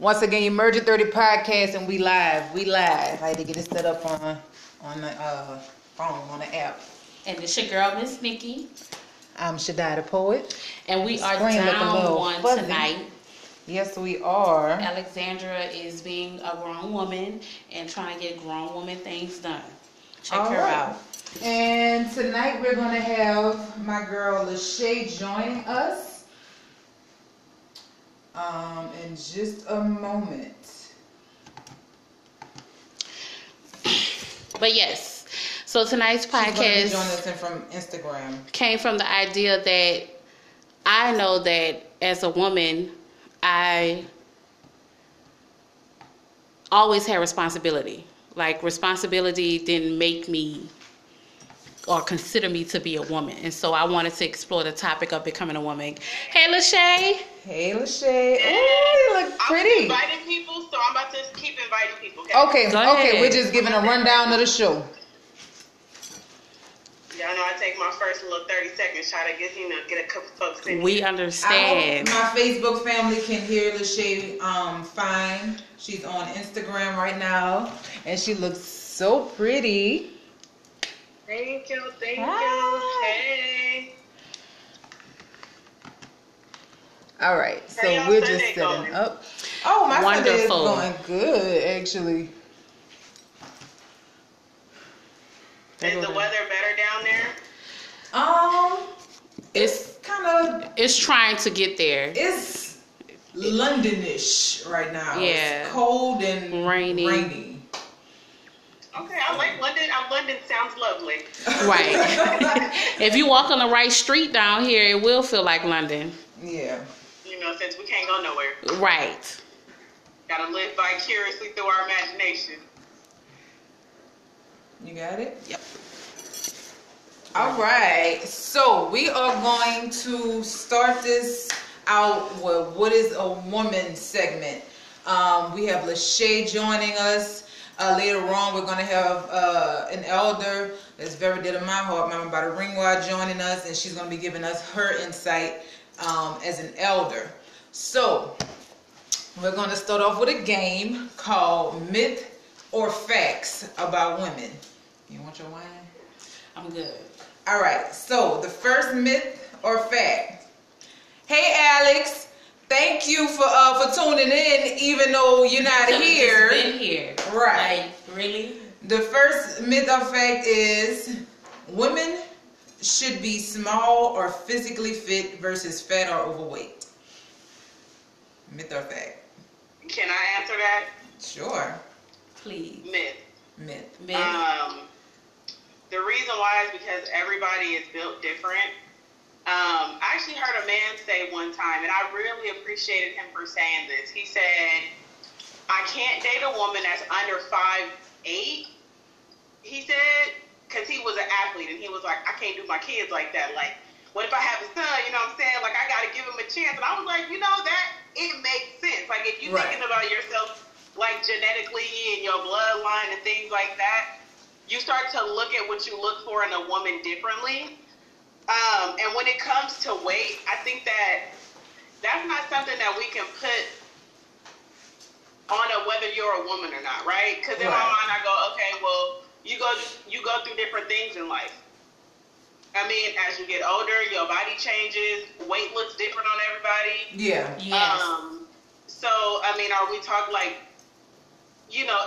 Once again, Emerge 30 Podcast, and we live. I had to get it set up on the phone, on the app. And it's your girl, Miss Nikki. I'm Shaddai, the poet. And we are down one fuzzy tonight. Yes, we are. Alexandra is being a grown woman and trying to get grown woman things done. Check her out. And tonight we're going to have my girl LaShay join us. In just a moment. But yes, so tonight's podcast, Jonathan from Instagram, came from the idea that I know that as a woman, I always had responsibility. Like, responsibility didn't make me or consider me to be a woman. And so I wanted to explore the topic of becoming a woman. Hey, LaShay. Ooh, you look pretty. I'm inviting people, so I'm about to keep inviting people. Okay, we're just giving a rundown of the show. Y'all know I take my first little 30 seconds, try to get a couple folks in. We understand. I hope my Facebook family can hear LaShay fine. She's on Instagram right now, and she looks so pretty. Thank you. Hey. All right, so we're just setting up. Oh, my Sunday is going good, actually. Is the weather better down there? It's kind of. It's trying to get there. It's Londonish right now. Yeah, it's cold and rainy. Okay, I like London. London sounds lovely. Right. If you walk on the right street down here, it will feel like London. Yeah. You know, since we can't go nowhere. Right. Gotta live vicariously through our imagination. You got it? Yep. All right. So we are going to start this out with What is a Woman segment. We have LaShay joining us. Later on, we're going to have an elder that's very dear to my heart, Mama Bata Ringwa, joining us, and she's going to be giving us her insight as an elder. So, we're going to start off with a game called Myth or Facts about women. You want your wine? I'm good. All right, so the first myth or fact. Hey, Alex. Thank you for tuning in, even though you're not here. You've been here. Right. Like, really? The first myth or fact is women should be small or physically fit versus fat or overweight. Myth or fact? Can I answer that? Sure. Please. Myth. The reason why is because everybody is built different. I actually heard a man say one time, and I really appreciated him for saying this. He said, I can't date a woman that's under 5'8", he said, because he was an athlete, and he was like, I can't do my kids like that. Like, what if I have a son, you know what I'm saying? Like, I got to give him a chance. And I was like, you know, it makes sense. Like, if you're thinking about yourself, like, genetically and your bloodline and things like that, you start to look at what you look for in a woman differently. And when it comes to weight, I think that's not something that we can put on a whether you're a woman or not, right? Because in my mind, I go, okay, well, you go through different things in life. I mean, as you get older, your body changes, weight looks different on everybody. Yeah. Yes. So, I mean, are we talking like, you know,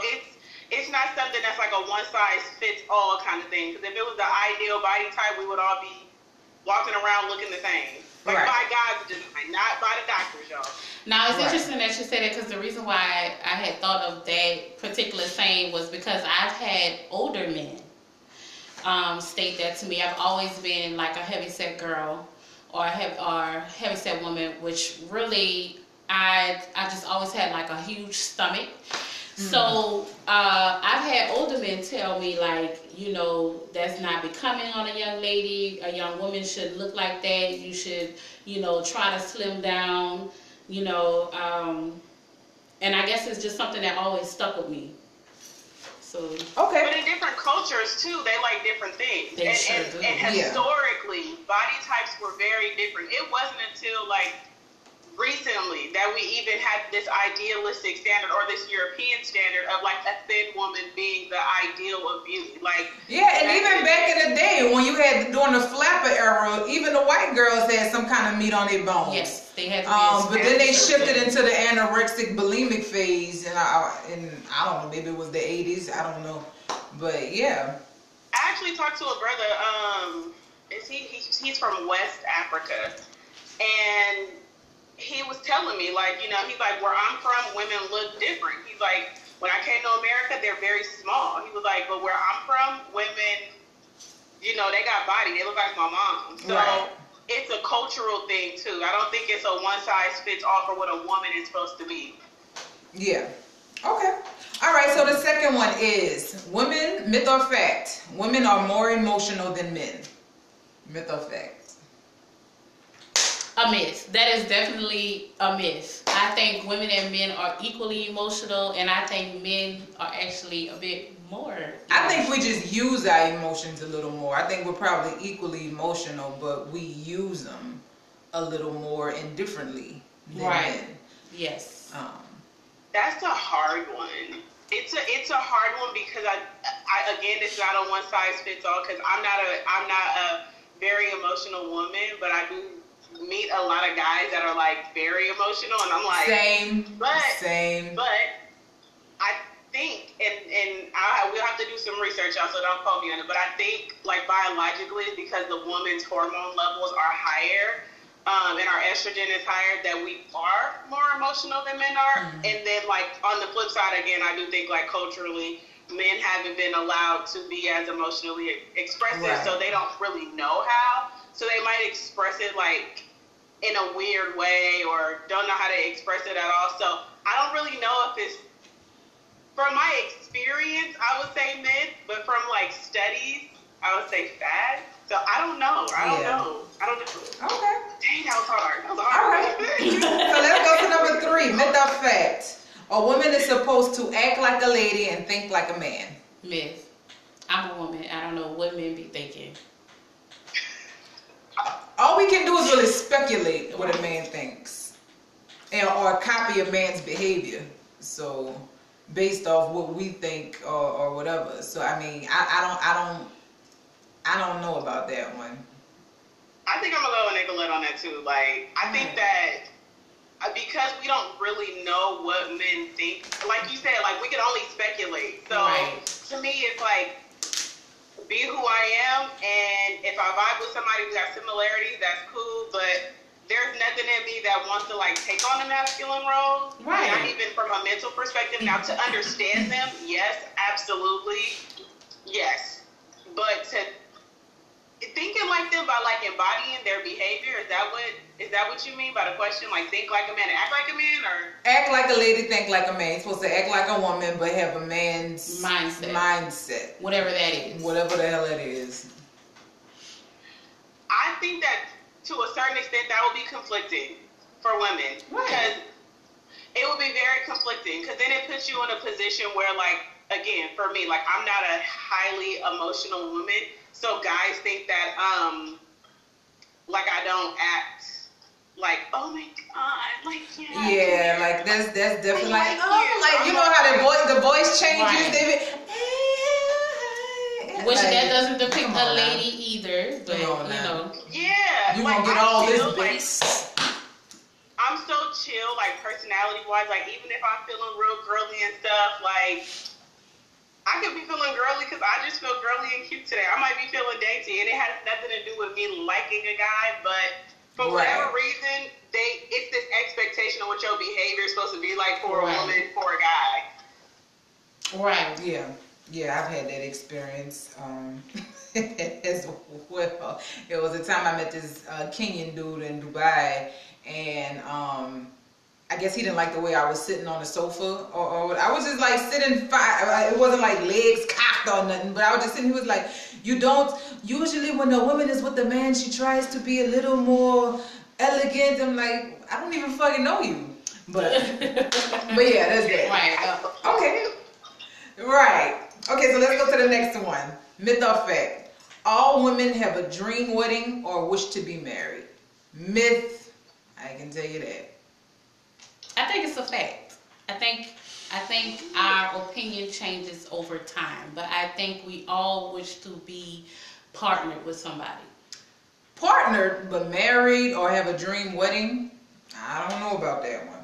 it's not something that's like a one size fits all kind of thing. Because if it was the ideal body type, we would all be walking around looking the same. Like, by God's design, not by the doctors, y'all. Now, it's interesting that you said it, because the reason why I had thought of that particular saying was because I've had older men state that to me. I've always been like a heavyset girl or a heavyset woman, which really, I just always had like a huge stomach. Mm-hmm. So, I've had older men tell me, like, you know, that's not becoming on a young lady. A young woman should look like that. You should, you know, try to slim down, you know. And I guess it's just something that always stuck with me. So, okay. But in different cultures, too, they like different things. They sure do. And historically, body types were very different. It wasn't until, like, recently that we even had this idealistic standard or this European standard of like a thin woman being the ideal of beauty. Like, yeah, and even back in the day when you had during the flapper era, even the white girls had some kind of meat on their bones. Yes, they had. But then they shifted into the anorexic bulimic phase, and I don't know, maybe it was the 80s. I don't know, but yeah. I actually talked to a brother. He's from West Africa, and he was telling me, like, you know, he's like, where I'm from, women look different. He's like, when I came to America, they're very small. He was like, but where I'm from, women, you know, they got body. They look like my mom. So right. It's a cultural thing, too. I don't think it's a one-size-fits-all for what a woman is supposed to be. Yeah. Okay. All right, so the second one is women, myth or fact. Women are more emotional than men. Myth or fact? A myth. That is definitely a myth. I think women and men are equally emotional, and I think men are actually a bit more emotional. I think we just use our emotions a little more. I think we're probably equally emotional, but we use them a little more and differently than men. Yes. That's a hard one. It's a hard one because I again, it's not a one size fits all. Because I'm not a very emotional woman, but I do meet a lot of guys that are like very emotional, and I'm like same. But I think, and we'll have to do some research, y'all. So don't quote me on it. But I think like biologically, because the woman's hormone levels are higher. And our estrogen is higher, that we are more emotional than men are. Mm-hmm. And then, like, on the flip side, again, I do think, like, culturally, men haven't been allowed to be as emotionally expressive, so they don't really know how. So they might express it, like, in a weird way or don't know how to express it at all. So I don't really know if it's, from my experience, I would say myth, but from, like, studies, I would say fact. So I don't know. I don't know. Okay. Dang, that was hard. All right. So let's go to number 3. Myth or fact? A woman is supposed to act like a lady and think like a man. Myth. I'm a woman. I don't know what men be thinking. All we can do is really speculate what a man thinks, or copy a man's behavior. So based off what we think or whatever. So I mean, I don't know about that one. I think I'm going to go with Nicolette on that too. Like, I think that because we don't really know what men think, like you said, like we can only speculate. So to me, it's like, be who I am, and if I vibe with somebody who has similarities, that's cool, but there's nothing in me that wants to like take on a masculine role. Right. Not even from a mental perspective. Now, to understand them, yes, absolutely. Yes. But to thinking like them by like embodying their behavior, is that what you mean by the question? Like think like a man and act like a man, or act like a lady, think like a man. You're supposed to act like a woman but have a man's mindset. Whatever that is. Whatever the hell it is. I think that to a certain extent that would be conflicting for women. Right. Because it would be very conflicting, because then it puts you in a position where, like, again, for me, like, I'm not a highly emotional woman. So guys think that, like, I don't act like, oh my God, like, yeah. Yeah, like, that's definitely like, oh, like, you know how the voice changes, they be, which like, that doesn't depict a lady either, but, you know. Yeah. You won't like, get all this bass. I'm so chill, like, personality-wise, like, even if I'm feeling real girly and stuff, like, I could be feeling girly because I just feel girly and cute today. I might be feeling dainty, and it has nothing to do with me liking a guy, but for whatever reason, it's this expectation of what your behavior is supposed to be like for a woman, for a guy. Right, yeah. Yeah, I've had that experience as well. It was a time I met this Kenyan dude in Dubai, and I guess he didn't like the way I was sitting on the sofa, or I was just like sitting fine. It wasn't like legs cocked or nothing, but I was just sitting. He was like, you don't, usually when a woman is with a man, she tries to be a little more elegant. I'm like, I don't even fucking know you. But yeah, that's it. Okay, so let's go to the next one. Myth or fact? All women have a dream wedding or wish to be married. Myth. I can tell you that. I think it's a fact. I think our opinion changes over time, but I think we all wish to be partnered with somebody. Partnered, but married or have a dream wedding? I don't know about that one.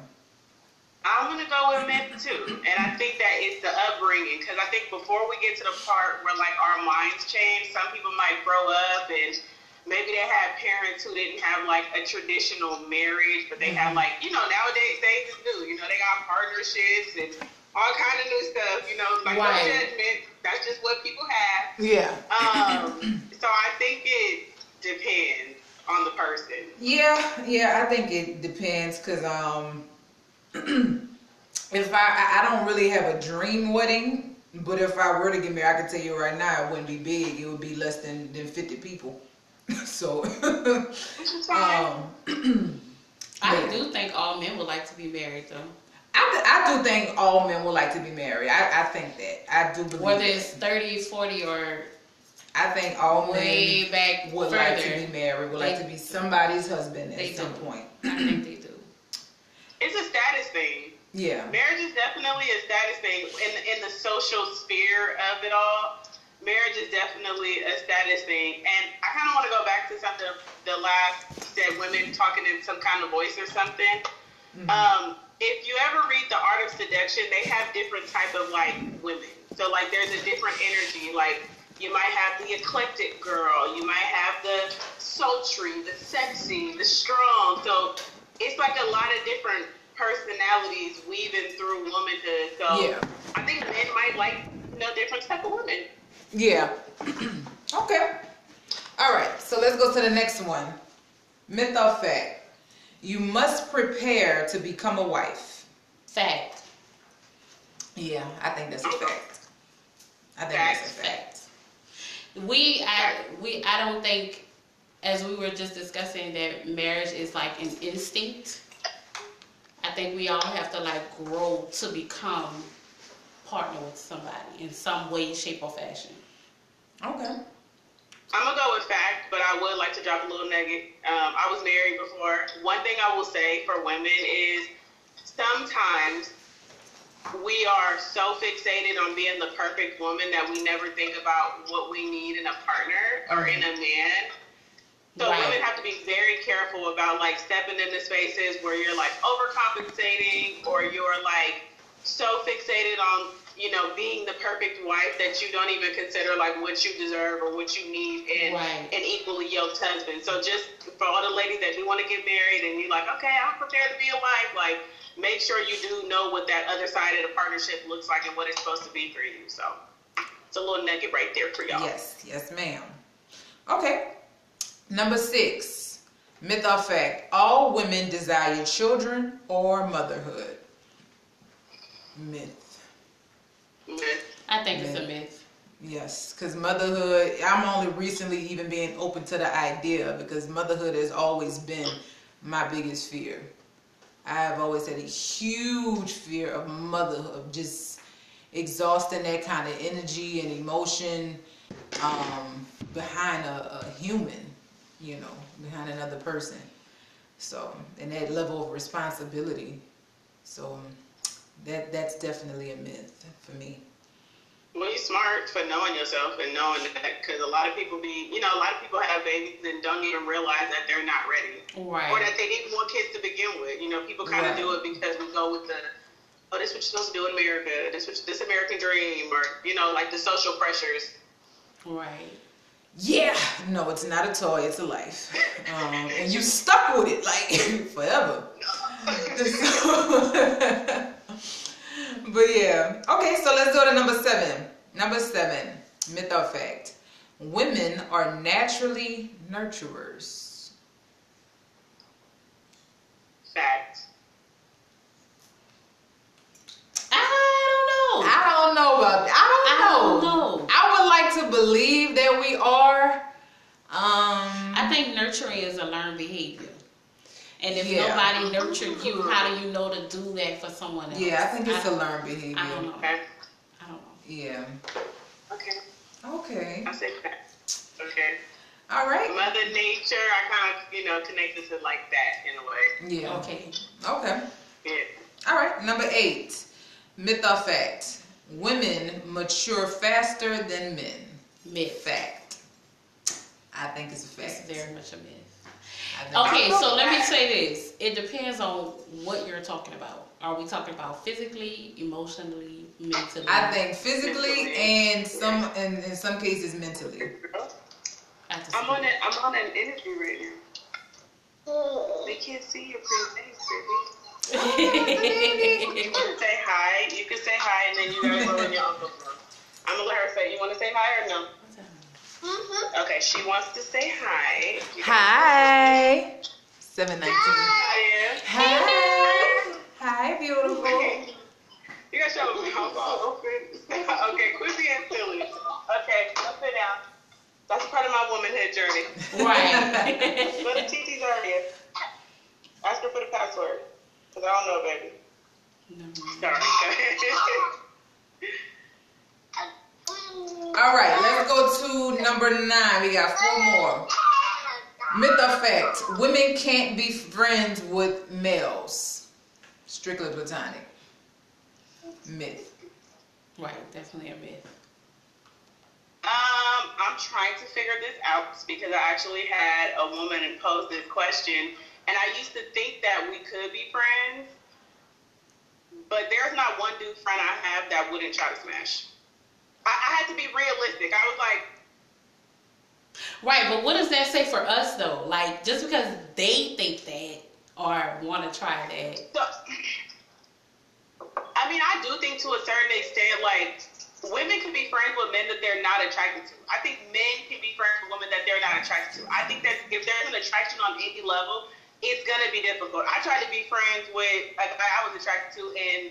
I'm going to go with men too. And I think that it's the upbringing, because I think before we get to the part where like our minds change, some people might grow up and maybe they had parents who didn't have like a traditional marriage, but they have like, you know, nowadays they do, you know, they got partnerships and all kind of new stuff, you know, like no judgment. That's just what people have. Yeah. So I think it depends on the person. Yeah, I think it depends, because if I don't really have a dream wedding, but if I were to get married, I can tell you right now, it wouldn't be big. It would be less than 50 people. So, I do think all men would like to be married, though. I do think all men would like to be married. I think that. I do believe whether it's 30, 40, or I think all way men back would further, like to be married, would like to be somebody's husband at some point. I think they do. It's a status thing. Yeah. Marriage is definitely a status thing. In the social sphere of it all, marriage is definitely a status thing. And I kind of want to go back to something the last said, women talking in some kind of voice or something. Mm-hmm. If you ever read The Art of Seduction, they have different type of like women. So like there's a different energy. Like you might have the eclectic girl. You might have the sultry, the sexy, the strong. So it's like a lot of different personalities weaving through womanhood. So yeah. I think men might like different type of women. Yeah. Okay. All right. So let's go to the next one. Myth or fact? You must prepare to become a wife. Fact. Yeah, I think that's a fact. I think that's a fact. I don't think, as we were just discussing, that marriage is like an instinct. I think we all have to like grow to become partner with somebody in some way, shape, or fashion. Okay. I'm going to go with fact, but I would like to drop a little nugget. I was married before. One thing I will say for women is sometimes we are so fixated on being the perfect woman that we never think about what we need in a partner or in a man. So women have to be very careful about like stepping into spaces where you're like overcompensating or you're like so fixated on, you know, being the perfect wife that you don't even consider like what you deserve or what you need in an equally yoked husband. So just for all the ladies that do want to get married and you're like, okay, I'm prepared to be a wife, like make sure you do know what that other side of the partnership looks like and what it's supposed to be for you. So it's a little nugget right there for y'all. Yes, ma'am. Okay. Number 6, myth or fact, all women desire children or motherhood. Myth. I think it's a myth. Yes, because motherhood, I'm only recently even being open to the idea, because motherhood has always been my biggest fear. I have always had a huge fear of motherhood, just exhausting that kind of energy and emotion behind a human. You know, behind another person. So, and that level of responsibility. So, that's definitely a myth for me. Well, you're smart for knowing yourself and knowing that, because a lot of people have babies and don't even realize that they're not ready. Right. Or that they didn't want kids to begin with. You know, people kind of do it because we go with the, oh, this is what you're supposed to do in America. This American dream, or, you know, like the social pressures. Right. Yeah, no, it's not a toy, it's a life. And you stuck with it, like, forever. But yeah. Okay, so let's go to number 7. Number 7, myth or fact. Women are naturally nurturers. Fact. I don't know about that. I would like to believe that we are. I think nurturing is a learned behavior. And if nobody nurtured you, how do you know to do that for someone else? Yeah, I think it's a learned behavior. I don't know. Yeah. Okay. I say that. Okay. All right. Mother Nature, I kind of, connect it to like that in a way. Yeah. Okay. Yes. All right. Number 8, myth or fact. Women mature faster than men. Myth. Fact. I think it's a fact. It's very much a myth. Okay, so let me say this. It depends on what you're talking about. Are we talking about physically, emotionally, mentally? I think physically and some, and in some cases mentally. I'm on an interview right now. They can't see your pretty face, baby. You can say hi. You can say hi, and then you guys will let your uncle know. I'm gonna let her say. You want to say hi or no? Mm-hmm. Okay, she wants to say hi. Hi. 719. Hi. Hi. Hi, beautiful. Okay. You guys have a mouth open. Okay, Quizzy and Philly. Okay, let's sit down. That's part of my womanhood journey. Right. Go to Titi's earlier. Ask her for the password. Cause I don't know, baby. No. Sorry. All right, let's go to number 9. We got 4 more. Myth or fact: women can't be friends with males. Strictly platonic. Myth. Right, definitely a myth. I'm trying to figure this out because I actually had a woman pose this question. And I used to think that we could be friends, but there's not one dude friend I have that wouldn't try to smash. I had to be realistic. I was like... Right, but what does that say for us, though? Like, just because they think that or want to try that. So, I mean, I do think to a certain extent, like, women can be friends with men that they're not attracted to. I think men can be friends with women that they're not attracted to. I think that if there's an attraction on any level... it's going to be difficult. I tried to be friends with a guy I was attracted to, and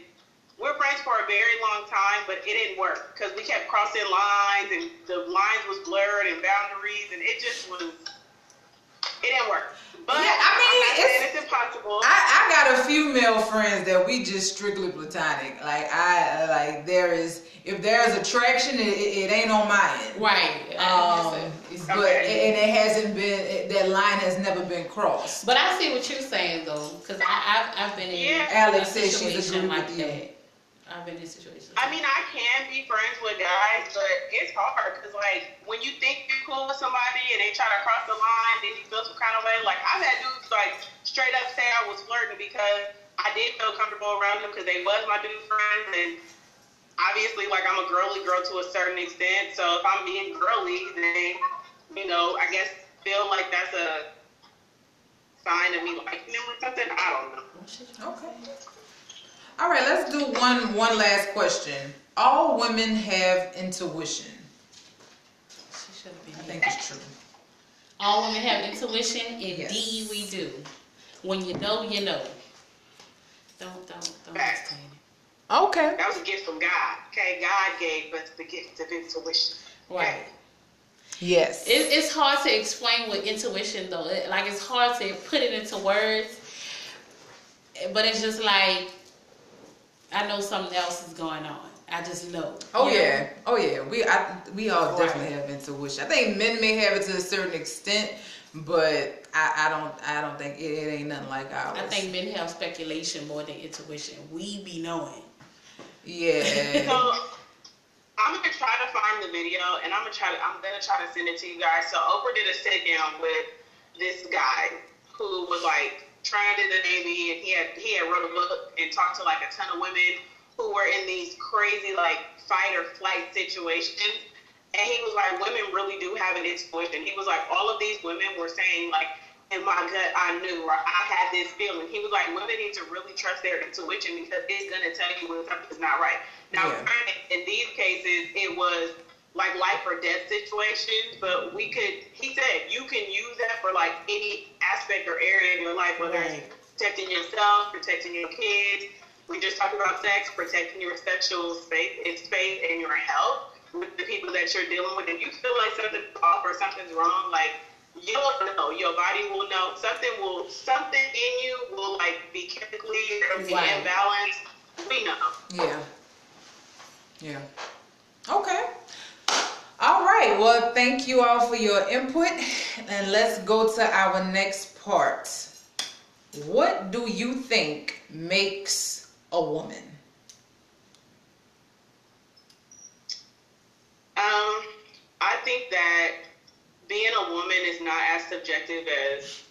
we're friends for a very long time, but it didn't work because we kept crossing lines, and the lines was blurred and boundaries, and it just was, it didn't work. But yeah, I mean, it's impossible. I got a few male friends that we just strictly platonic. Like, if there's attraction, it ain't on my end. Right. But okay. And it hasn't been, that line has never been crossed. But I see what you're saying, though, because I've been in Alex a situation like that. I've been in a situation. I mean, I can be friends with guys, but it's hard because, like, when you think you're cool with somebody and they try to cross the line, then you feel some kind of way. Like, I've had dudes, like, straight up say I was flirting because I did feel comfortable around them because they was my dude friends. And obviously, like, I'm a girly girl to a certain extent. So if I'm being girly, then, you know, I guess feel like that's a sign that we like them or something. I don't know. Okay. All right, let's do one last question. All women have intuition. She should have been. I think it's true. All women have intuition. Indeed, yes. We do. When you know, you know. Don't understand it. Okay. That was a gift from God. Okay, God gave us the gift of intuition. Okay? Right. Yes. It's hard to explain with intuition, though. Like, it's hard to put it into words. But it's just like, I know something else is going on. I just know. Oh yeah, know? Oh yeah. We all definitely have intuition. I think men may have it to a certain extent, but I don't think it ain't nothing like ours. I think men have speculation more than intuition. We be knowing. Yeah. So I'm gonna try to find the video, and I'm gonna try to send it to you guys. So Oprah did a sit down with this guy who was like, trained in the Navy, and he had wrote a book and talked to like a ton of women who were in these crazy like fight or flight situations, and he was like, women really do have an intuition. He was like, all of these women were saying like, in my gut I knew, or I had this feeling. He was like, women need to really trust their intuition because it's gonna tell you when something's not right. Now yeah. In these cases it was like life or death situations, but we could, he said, you can use that for like any aspect or area in your life, whether it's protecting yourself, protecting your kids. We just talked about sex, protecting your sexual space and your health with the people that you're dealing with. If you feel like something's off or something's wrong, like you'll know, your body will know, something in you will like be chemically or be imbalanced. We know. Yeah. Yeah. Okay. All right, well, thank you all for your input, and let's go to our next part. What do you think makes a woman? I think that being a woman is not as subjective as,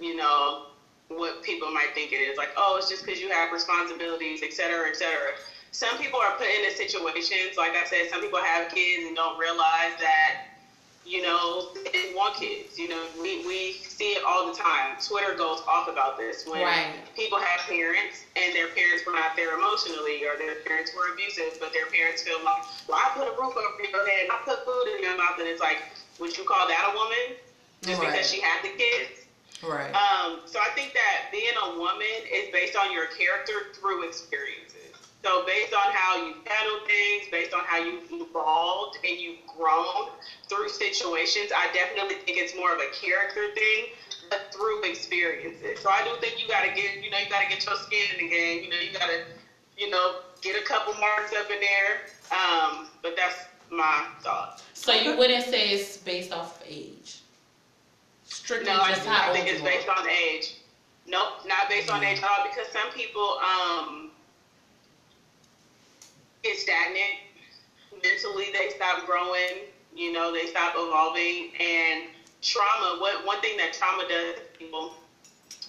you know, what people might think it is. Like, oh, it's just because you have responsibilities, et cetera, et cetera. Some people are put into situations, like I said, some people have kids and don't realize that, you know, they want kids. You know, we see it all the time. Twitter goes off about this when people have parents and their parents were not there emotionally, or their parents were abusive, but their parents feel like, well, I put a roof over your head, I put food in your mouth, and it's like, would you call that a woman just because she had the kids? Right. So I think that being a woman is based on your character through experiences. So based on how you've handled things, based on how you've evolved and you've grown through situations, I definitely think it's more of a character thing, but through experiences. So I do think you gotta get, you know, you gotta get your skin in the game. You know, you gotta, you know, get a couple marks up in there. But that's my thought. So you wouldn't say it's based off of age? Strictly I think it's based on age. Nope, not based on age at all, because some people get stagnant. Mentally, they stop growing, you know, they stop evolving. And trauma, one thing that trauma does to people,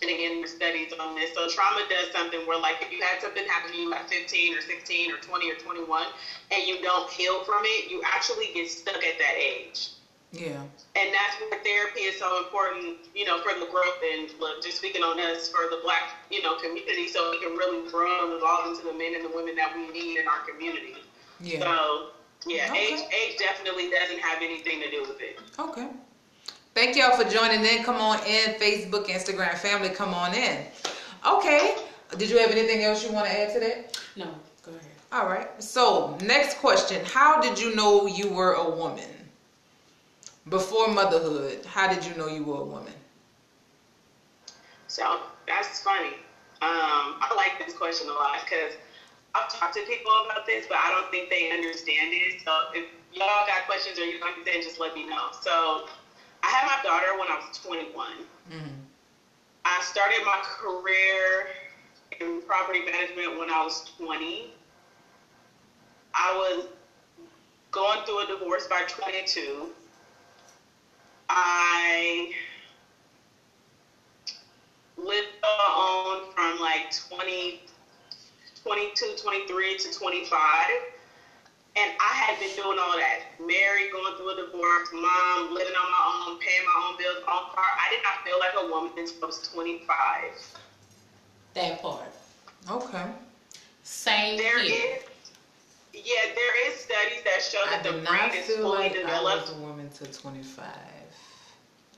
and again, there's studies on this, so trauma does something where, like, if you had something happen to you at 15 or 16 or 20 or 21, and you don't heal from it, you actually get stuck at that age. Yeah. And that's where therapy is so important, you know, for the growth and, look, just speaking on us, for the Black, you know, community, so we can really grow and evolve into the men and the women that we need in our community. Yeah. So, yeah, okay. Age definitely doesn't have anything to do with it. Okay. Thank y'all for joining in. Come on in. Facebook, Instagram family, come on in. Okay. Did you have anything else you want to add to that? No. Go ahead. All right. So, next question. How did you know you were a woman? Before motherhood, how did you know you were a woman? So, that's funny. I like this question a lot because I've talked to people about this, but I don't think they understand it. So, if y'all got questions or you don't understand, just let me know. So, I had my daughter when I was 21. Mm-hmm. I started my career in property management when I was 20. I was going through a divorce by 22. I lived on my own from like 22, 23 to 25. And I had been doing all that. Married, going through a divorce, mom, living on my own, paying my own bills, own car. I did not feel like a woman until I was 25. That part. Okay. Same here. There is studies that show that the brain is fully developed. I was a woman till 25.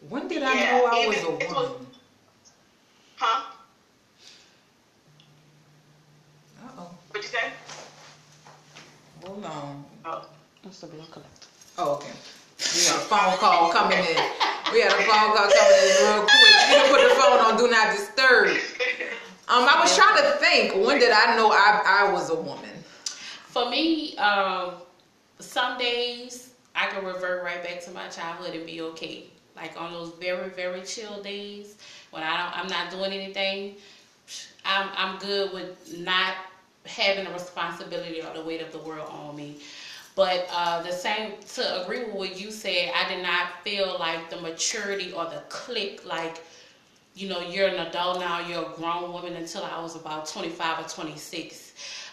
When did I know I was a woman? Uh-oh. What'd you say? Hold on. Oh. That's a bill collector. Oh, okay. We got a phone call coming in. Real quick. You can put the phone on Do Not Disturb. I was trying to think. When did I know I was a woman? For me, some days I can revert right back to my childhood and be okay. Like on those very, very chill days when I'm not doing anything, I'm good with not having the responsibility or the weight of the world on me. But to agree with what you said, I did not feel like the maturity or the click, like, you know, you're an adult now, you're a grown woman, until I was about 25 or 26.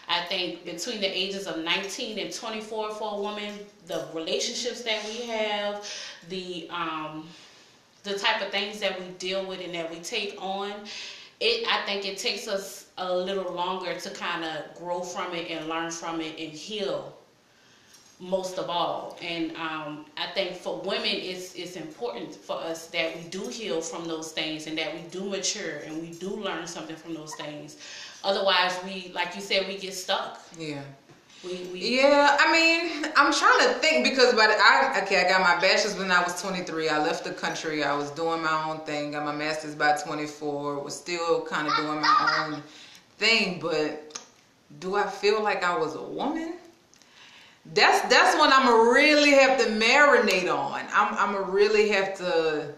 I think between the ages of 19 and 24 for a woman, the relationships that we have, the type of things that we deal with and that we take on, I think it takes us a little longer to kind of grow from it and learn from it and heal, most of all. And I think for women, it's important for us that we do heal from those things and that we do mature and we do learn something from those things. Otherwise, we, like you said, we get stuck. Yeah. I mean, I'm trying to think because, I got my bachelor's when I was 23. I left the country. I was doing my own thing. Got my master's by 24. Was still kind of doing my own thing. But do I feel like I was a woman? That's when I'm gonna really have to marinate on. I'm gonna really have to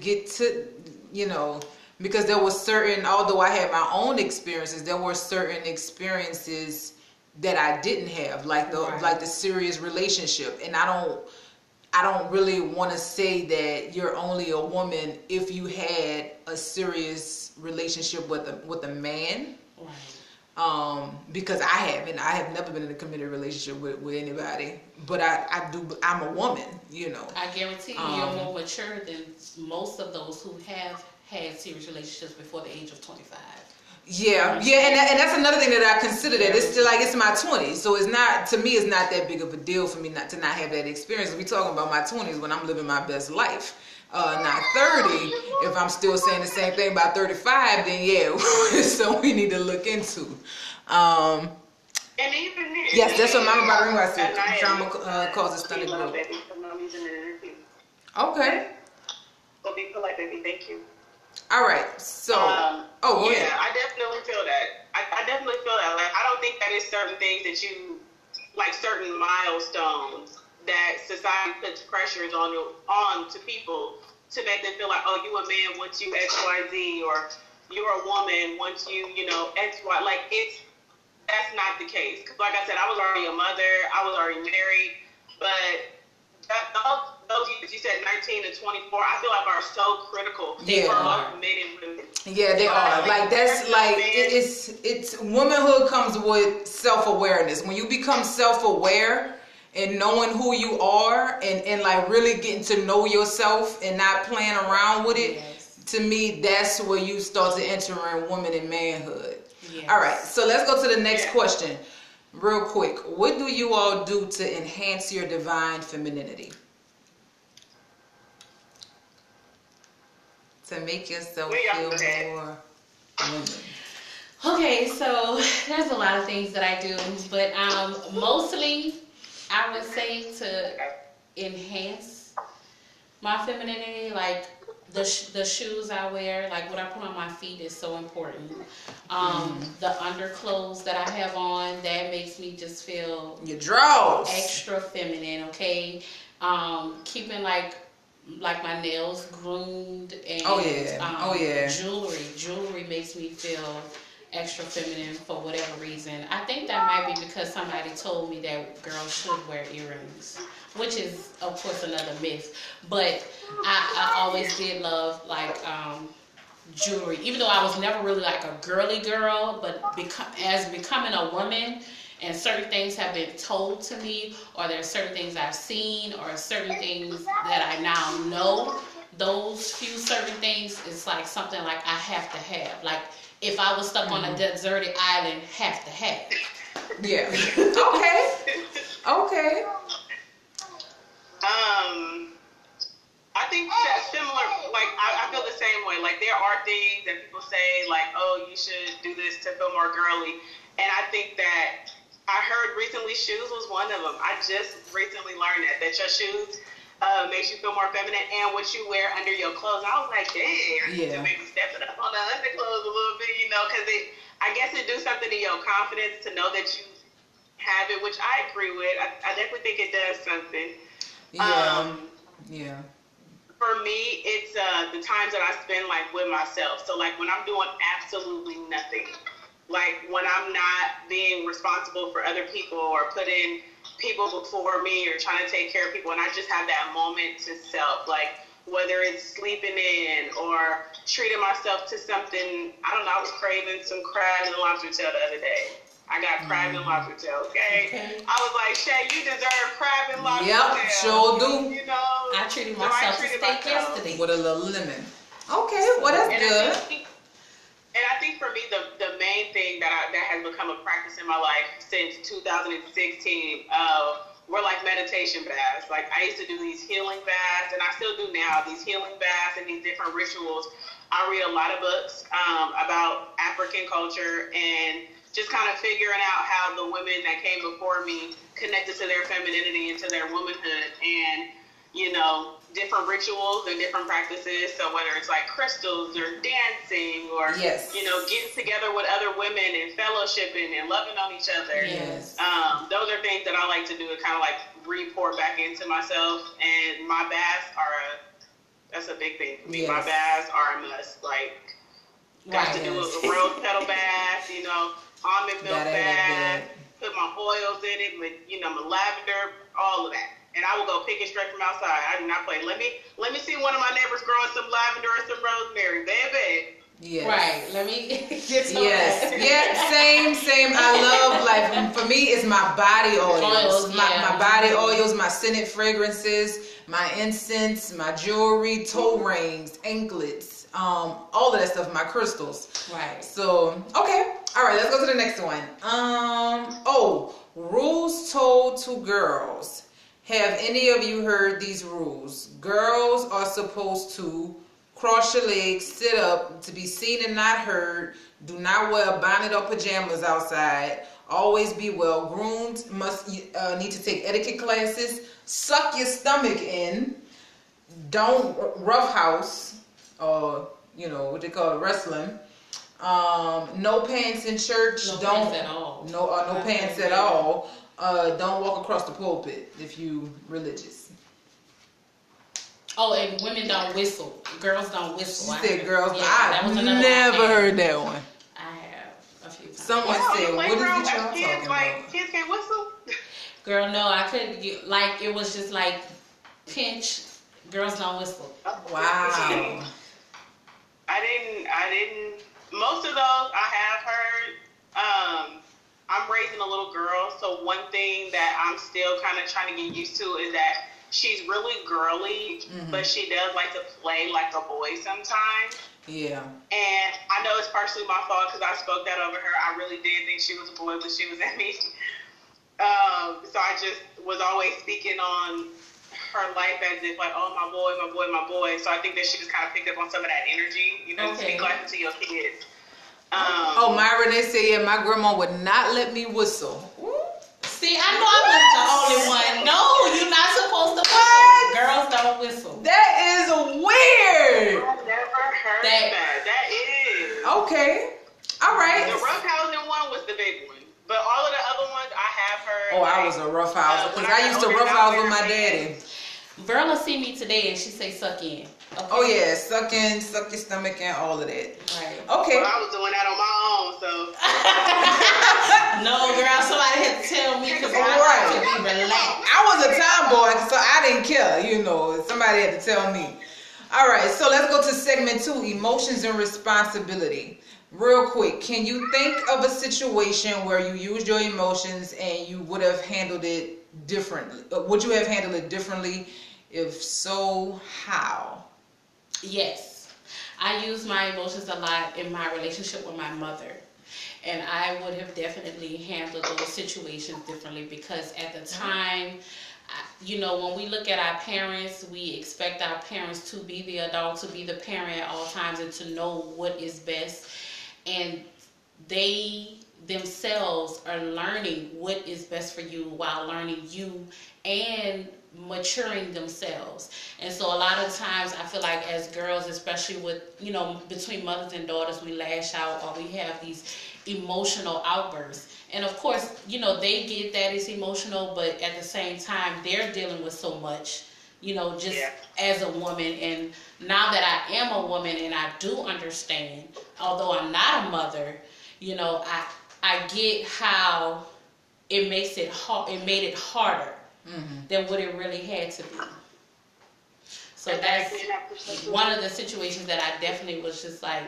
get to, you know, because there were certain, although I had my own experiences, there were certain experiences that I didn't have, like the right. like the serious relationship. And I don't really want to say that you're only a woman if you had a serious relationship with a man, right. Because I have never been in a committed relationship with anybody. But I'm a woman, you know. I guarantee you're more mature than most of those who have had serious relationships before the age of 25. Yeah, and that's another thing that I consider, that it's still like it's my 20s, so it's not, to me it's not that big of a deal for me not to have that experience. We talking about my 20s when I'm living my best life, not 30. If I'm still saying the same thing by 35, then yeah, so we need to look into. And even then, yes, that's what Mama Bata Ringwa said. Trauma causes stunning growth. Okay. So be polite, baby. Thank you. All right, so yeah, I definitely feel that. I definitely feel that. Like, I don't think that it's certain things that you, like certain milestones that society puts pressures on to people to make them feel like, oh, you a man once you X Y Z, or you're a woman once you know X Y. Like, that's not the case. Cause like I said, I was already a mother. I was already married, but. Those years you said 19 to 24, I feel like are so critical. They are men and women. Yeah, they are. Like, that's like it's womanhood comes with self-awareness. When you become self-aware and knowing who you are and like really getting to know yourself and not playing around with it, yes. to me that's where you start to enter in woman and manhood. Yes. All right, so let's go to the next question. Real quick, what do you all do to enhance your divine femininity? To make yourself feel more women. Okay, so there's a lot of things that I do, but mostly I would say to enhance my femininity, like the shoes I wear, like what I put on my feet is so important. The underclothes that I have on, that makes me just feel your draws extra feminine. Okay, keeping like my nails groomed and jewelry makes me feel extra feminine for whatever reason. I think that might be because somebody told me that girls should wear earrings, which is of course another myth, but I always did love jewelry, even though I was never really like a girly girl, but becoming a woman and certain things have been told to me, or there's certain things I've seen or certain things that I now know, those few certain things, it's like something like I have to have, like if I was stuck on a deserted island, have to have. Yeah. Okay. I think that's similar. Like, I feel the same way. Like, there are things that people say, like, oh, you should do this to feel more girly. And I think that I heard recently shoes was one of them. I just recently learned that your shoes makes you feel more feminine, and what you wear under your clothes. I was like, damn, you maybe step it up on the underclothes a little bit, you know, because I guess it do something to your confidence to know that you have it, which I agree with. I definitely think it does something. Yeah. For me, it's the times that I spend like with myself. So like when I'm doing absolutely nothing, like when I'm not being responsible for other people or putting people before me or trying to take care of people, and I just have that moment to self, like whether it's sleeping in or treating myself to something. I don't know, I was craving some crabs and lobster tail the other day. I got crabs and lobster tail, okay? I was like, Shay, you deserve crab and lobster tail. Yep, sure do. You know, I treated myself to steak yesterday with a little lemon. Okay, well that's good. And I think for me, the main thing that has become a practice in my life since 2016 were like meditation baths. Like I used to do these healing baths, and I still do now, these healing baths and these different rituals. I read a lot of books about African culture and just kind of figuring out how the women that came before me connected to their femininity and to their womanhood, and, you know, different rituals and different practices. So whether it's like crystals or dancing or, you know, getting together with other women and fellowshipping and loving on each other. Yes. Those are things that I like to do to kind of like report back into myself, and my baths are that's a big thing for me. Yes. My baths are a must. Like Got to do a real kettle bath, you know, almond milk bath, put my oils in it, my, you know, my lavender, all of that. And I will go pick it straight from outside. I do not play. Let me see one of my neighbors growing some lavender or some rosemary. Baby. Yes. Right. Let me get some. Yes. Yeah. Same. I love, like, for me, it's my body oils. My body oils, my scented fragrances, my incense, my jewelry, toe rings, anklets, all of that stuff, my crystals. Right. So, okay. All right. Let's go to the next one. Rules told to girls. Have any of you heard these rules? Girls are supposed to cross your legs, sit up, to be seen and not heard, do not wear a bonnet or pajamas outside, always be well groomed, must need to take etiquette classes, suck your stomach in, don't roughhouse, or, you know, what they call it, wrestling. No pants in church. No pants at all. Don't walk across the pulpit if you religious. Oh, and women don't whistle. Girls don't whistle. She said girls. Yeah, I've never heard that one. I have a few times. Someone said, what is the child talking about? Kids can't whistle? Girl, no, I couldn't. Like, it was just like pinch. Girls don't whistle. Wow. I didn't. Most of those I have heard. I'm raising a little girl, so one thing that I'm still kind of trying to get used to is that she's really girly, mm-hmm. but she does like to play like a boy sometimes. Yeah. And I know it's partially my fault because I spoke that over her. I really did think she was a boy, but she was at me. So I just was always speaking on her life as if, like, oh, my boy. So I think that she just kind of picked up on some of that energy, you know, speak life to your kids. Myra, they said, yeah, my grandma would not let me whistle. See, I know I'm not the only one. No, you're not supposed to whistle. What? Girls don't whistle. That is weird. I've never heard that. That is. Okay. All right. The roughhousing one was the big one. But all of the other ones I have heard. Oh, like, I was a roughhouse. Because I used to roughhouse with my daddy. Verla see me today and she say suck in. Okay. Oh yeah, suck your stomach and all of that. Right. Okay. Well, I was doing that on my own, so. No, girl, somebody had to tell me because I had to be relaxed. I was a tomboy, so I didn't care. You know, somebody had to tell me. All right, so let's go to segment 2: emotions and responsibility. Real quick, can you think of a situation where you used your emotions and you would have handled it differently? Would you have handled it differently? If so, how? Yes, I use my emotions a lot in my relationship with my mother, and I would have definitely handled those situations differently because at the time, you know, when we look at our parents, we expect our parents to be the adult, to be the parent at all times, and to know what is best, and they themselves are learning what is best for you while learning you and maturing themselves. And so a lot of times I feel like as girls, especially with, you know, between mothers and daughters, we lash out or we have these emotional outbursts. And of course, you know, they get that it's emotional, but at the same time they're dealing with so much, you know, just as a woman. And now that I am a woman and I do understand, although I'm not a mother, you know, I get how it makes it hard. It made it harder. Mm-hmm. Than what it really had to be. So that's one of the situations that I definitely was just like,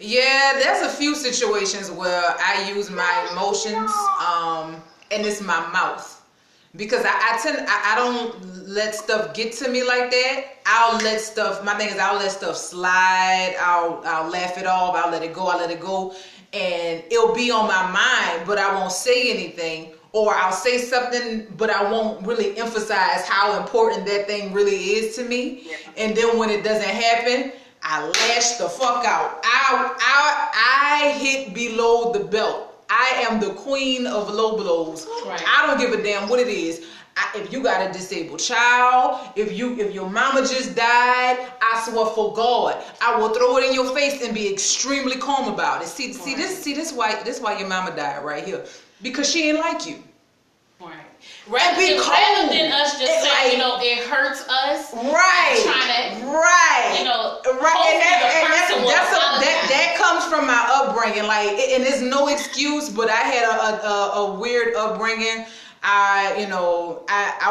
yeah, there's a few situations where I use my emotions and it's my mouth, because I don't let stuff get to me like that. I'll let stuff slide. I'll laugh it off. I'll let it go and it'll be on my mind, but I won't say anything. Or I'll say something, but I won't really emphasize how important that thing really is to me. Yeah. And then when it doesn't happen, I lash the fuck out. I hit below the belt. I am the queen of low blows. Right. I don't give a damn what it is. If you got a disabled child, if your mama just died, I swear for God, I will throw it in your face and be extremely calm about it. See, this why your mama died right here. Because she ain't like you. Right. Rather than us just saying, like, you know, it hurts us. Right. Trying to, right. You know, right. And that comes from my upbringing. Like, and there's no excuse, but I had a weird upbringing. I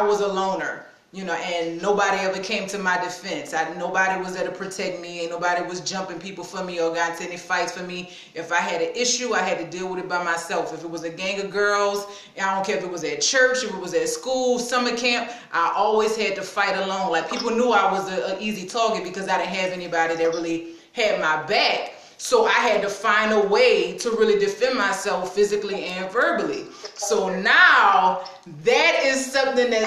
was a loner, you know, and nobody ever came to my defense. Nobody was there to protect me, and nobody was jumping people for me or got into any fights for me. If I had an issue, I had to deal with it by myself. If it was a gang of girls, I don't care if it was at church, if it was at school, summer camp, I always had to fight alone. Like, people knew I was an easy target because I didn't have anybody that really had my back. So I had to find a way to really defend myself physically and verbally. So now that is something that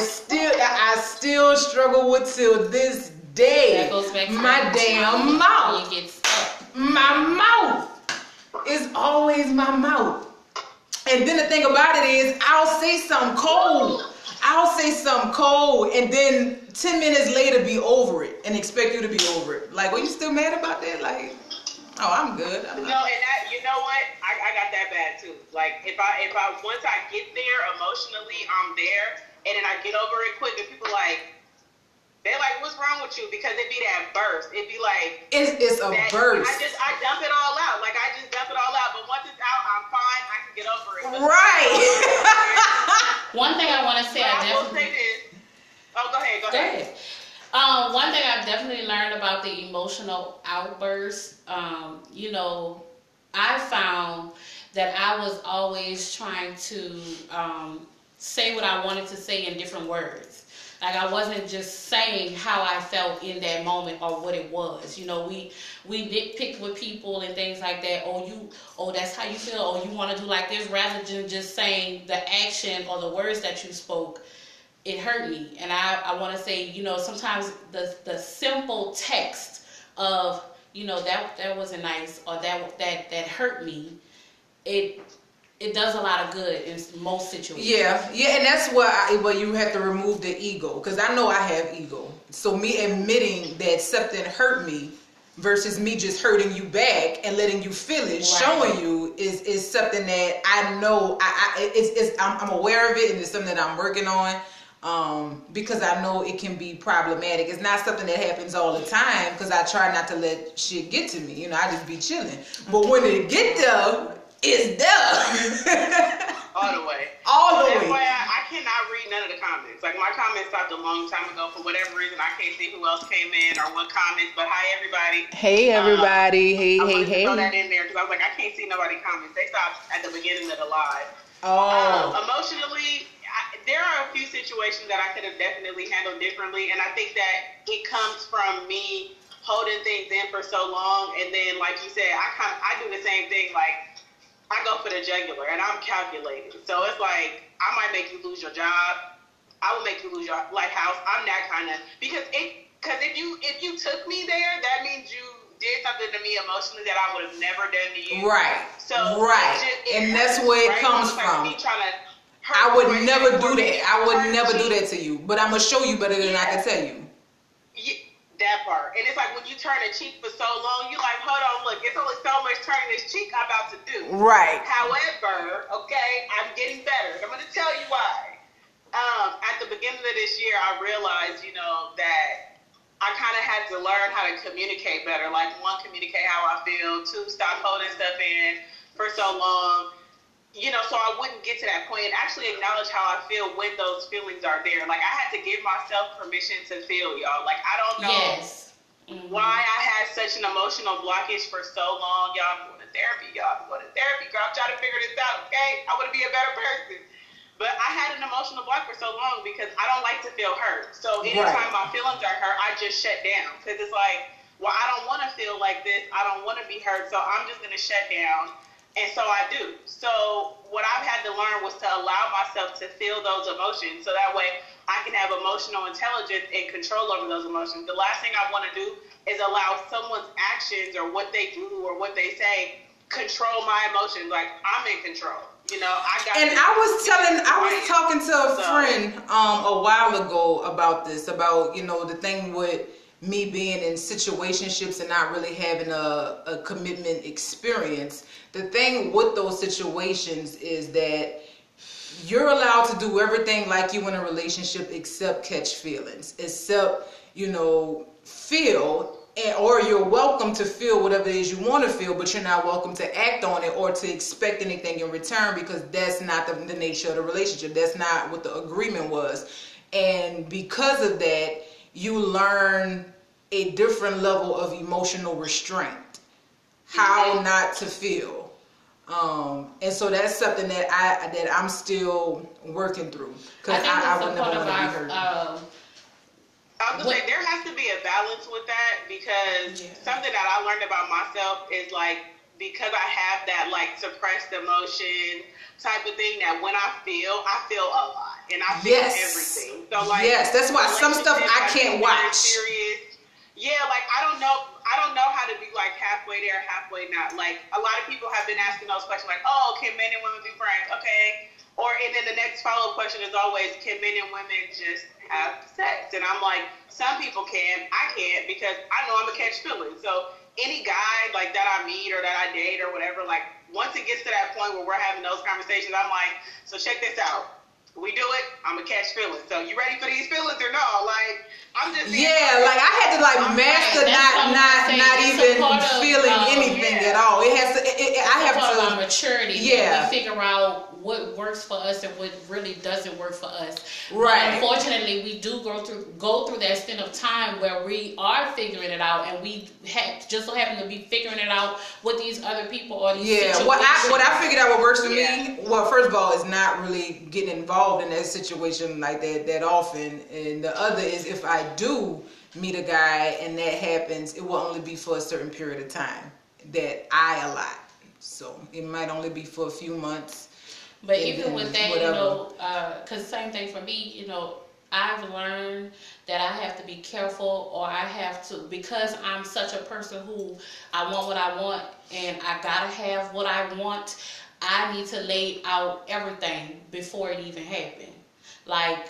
I still struggle with till this day. That goes back to my damn mouth. You get stuck. My mouth is always my mouth. And then the thing about it is, I'll say something cold, and then 10 minutes later be over it and expect you to be over it. Like, well, you still mad about that? Like, oh, I'm good. You know what? I got that bad too. Like, if I once I get there emotionally, I'm there, and then I get over it quick. And people they're like, what's wrong with you? Because it'd be that burst. It'd be like it's a burst. I dump it all out. Like, I just dump it all out. But once it's out, I'm fine. I can get over it. But right. One thing I want to say, I will say this. Oh, go ahead. One thing I've definitely learned about the emotional outbursts, you know, I found that I was always trying to say what I wanted to say in different words. Like, I wasn't just saying how I felt in that moment or what it was. You know, we nitpicked with people and things like that. Oh, that's how you feel. Oh, you want to do like this, rather than just saying the action or the words that you spoke. It hurt me. And I want to say, you know, sometimes the simple text of, you know, that wasn't nice, or that hurt me, it does a lot of good in most situations. Yeah, and that's where you have to remove the ego, because I know I have ego. So me admitting that something hurt me versus me just hurting you back and letting you feel it, right. Showing you is something that I know I'm aware of it, and it's something that I'm working on. Because I know it can be problematic. It's not something that happens all the time, because I try not to let shit get to me. You know, I just be chilling. But when it get there, it's there. All the way. All the way. I cannot read none of the comments. Like, my comments stopped a long time ago for whatever reason. I can't see who else came in or what comments. But hi, everybody. Hey, everybody. I wanted to throw that in there because I was like, I can't see nobody's comments. They stopped at the beginning of the live. Oh. Emotionally, there are a few situations that I could have definitely handled differently, and I think that it comes from me holding things in for so long, and then, like you said, I do the same thing. Like, I go for the jugular, and I'm calculating. So it's like, I might make you lose your job. I will make you lose your house. I'm that kind of, because if you took me there, that means you did something to me emotionally that I would have never done to you. Right. So right, and that's where it comes from. I would never do that. I would never do that to you. But I'm going to show you better than I can tell you. Yeah, that part. And it's like, when you turn a cheek for so long, you're like, hold on, look, it's only so much turning this cheek I'm about to do. Right. However, okay, I'm getting better. I'm going to tell you why. At the beginning of this year, I realized, you know, that I kind of had to learn how to communicate better. Like, one, communicate how I feel. Two, stop holding stuff in for so long. You know, so I wouldn't get to that point and actually acknowledge how I feel when those feelings are there. Like, I had to give myself permission to feel, y'all. Like, I don't know why I had such an emotional blockage for so long. Y'all, I'm going to therapy, y'all. I'm going to therapy, girl. I'm trying to figure this out, okay? I want to be a better person. But I had an emotional block for so long because I don't like to feel hurt. So anytime my feelings are hurt, I just shut down. Because it's like, well, I don't want to feel like this. I don't want to be hurt. So I'm just going to shut down. And so I do. So what I've had to learn was to allow myself to feel those emotions, so that way I can have emotional intelligence and control over those emotions. The last thing I want to do is allow someone's actions or what they do or what they say control my emotions. Like, I'm in control. You know, I was talking to a friend a while ago about this, about, you know, the thing with me being in situationships and not really having a commitment experience. The thing with those situations is that you're allowed to do everything like you in a relationship except catch feelings, except, you know, feel, or you're welcome to feel whatever it is you want to feel, but you're not welcome to act on it or to expect anything in return, because that's not the nature of the relationship. That's not what the agreement was. And because of that, you learn a different level of emotional restraint, how not to feel. And so that's something that I'm still working through, because I would never want to be hurt. I was gonna say there has to be a balance with that, because something that I learned about myself is, like, because I have that, like, suppressed emotion type of thing, that when I feel a lot and I feel everything. So, like, that's why some stuff I can't watch. Serious. Yeah, like, I don't know how to be, like, halfway there, halfway not. Like, a lot of people have been asking those questions, like, oh, can men and women be friends? Okay. Or, and then the next follow-up question is always, can men and women just have sex? And I'm like, some people can, I can't, because I know I'm gonna catch feelings. So any guy, like, that I meet or that I date or whatever, like, once it gets to that point where we're having those conversations, I'm like, so check this out. We do it, I'm gonna catch feelings. So you ready for these feelings or no? Like, I'm just saying, like, I had to, like, master not even feeling anything at all. It has to. I have to. About maturity. Yeah. We figure out what works for us and what really doesn't work for us. Right. Unfortunately, we do go through that stint of time where we are figuring it out, and we just so happen to be figuring it out with these other people or these situations. What I figured out what works for me. Well, first of all, is not really getting involved in that situation like that often, and the other is if I do meet a guy and that happens, it will only be for a certain period of time that I allot. So it might only be for a few months. But even with that, whatever. You know, because same thing for me, you know, I've learned that I have to be careful, or I have to, because I'm such a person who I want what I want and I gotta have what I want. I need to lay out everything before it even happened. Like,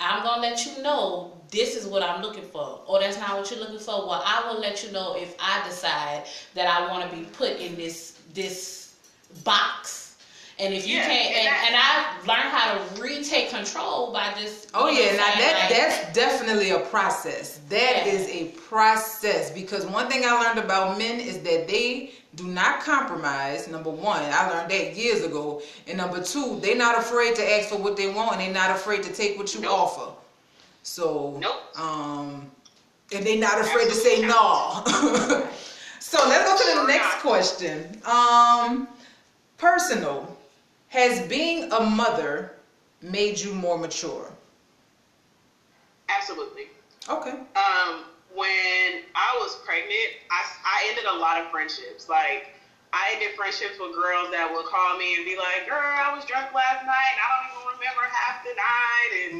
I'm gonna let you know this is what I'm looking for. Or that's not what you're looking for. Well, I will let you know if I decide that I want to be put in this box. And if you can't, and I've learned how to retake control by just. Oh yeah, now that's definitely a process. That is a process, because one thing I learned about men is that they do not compromise. Number one, I learned that years ago. And number two, they're not afraid to ask for what they want, and they're not afraid to take what you offer. So, and they're not afraid to say no. So let's go to the next question. Personal. Has being a mother made you more mature? Absolutely. Okay. When I was pregnant, I ended a lot of friendships. Like, I ended friendships with girls that would call me and be like, girl, I was drunk last night, and I don't even remember half the night, and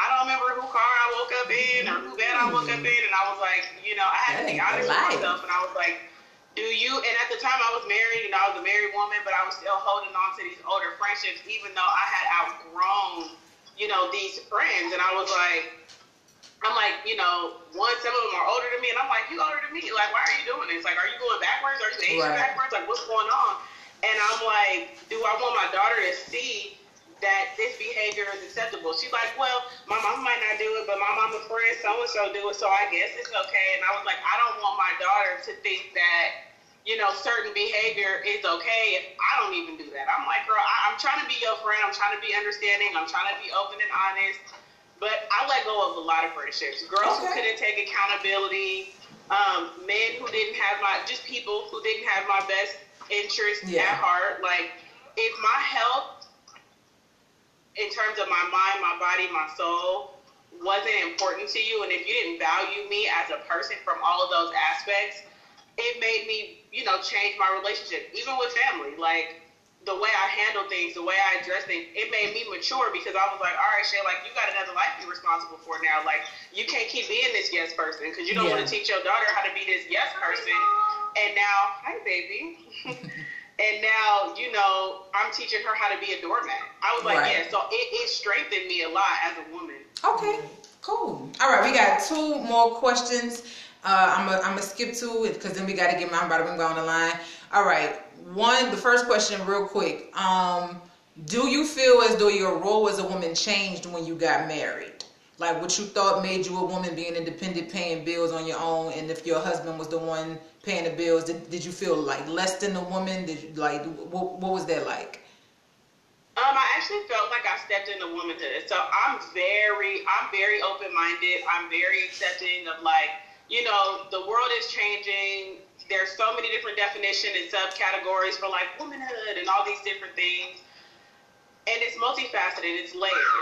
I don't remember who car I woke up in or who bed I woke up in. And I was like, you know, I had to be honest with myself, and I was like, do you? And at the time I was married, and I was a married woman, but I was still holding on to these older friendships, even though I had outgrown, you know, these friends. And I was like, you know, one, some of them are older than me, and I'm like, you older than me, like, why are you doing this? Like, are you going backwards? Are you aging backwards? Like, what's going on? And I'm like, do I want my daughter to see that this behavior is acceptable? She's like, well, my mom might not do it, but my mama friend so-and-so do it, so I guess it's okay. And I was like, I don't want my daughter to think that, you know, certain behavior is okay if I don't even do that. I'm like, girl, I'm trying to be your friend. I'm trying to be understanding. I'm trying to be open and honest. But I let go of a lot of friendships. Girls who couldn't take accountability, men who didn't have just people who didn't have my best interest at heart. Like, if my health, in terms of my mind, my body, my soul, wasn't important to you, and if you didn't value me as a person from all of those aspects, it made me, you know, change my relationship, even with family. Like, the way I handle things, the way I address things, it made me mature, because I was like, all right, Shay, like, you got another life you're responsible for now. Like, you can't keep being this yes person, because you don't want to teach your daughter how to be this yes person. And now, hi, baby. And now, you know, I'm teaching her how to be a doormat. I was like, so it strengthened me a lot as a woman. Okay, cool. All right, we got two more questions. I'm gonna skip to it, because then we got to get Mama Bata Ringwa on the line. All right, the first question real quick. Do you feel as though your role as a woman changed when you got married? Like what you thought made you a woman, being independent, paying bills on your own, and if your husband was the one paying the bills, did you feel like less than a woman? Did you, like, what was that like? I actually felt like I stepped into womanhood. So I'm very open-minded. I'm very accepting of, like, you know, the world is changing. There's so many different definitions and subcategories for, like, womanhood and all these different things. And it's multifaceted. It's layered.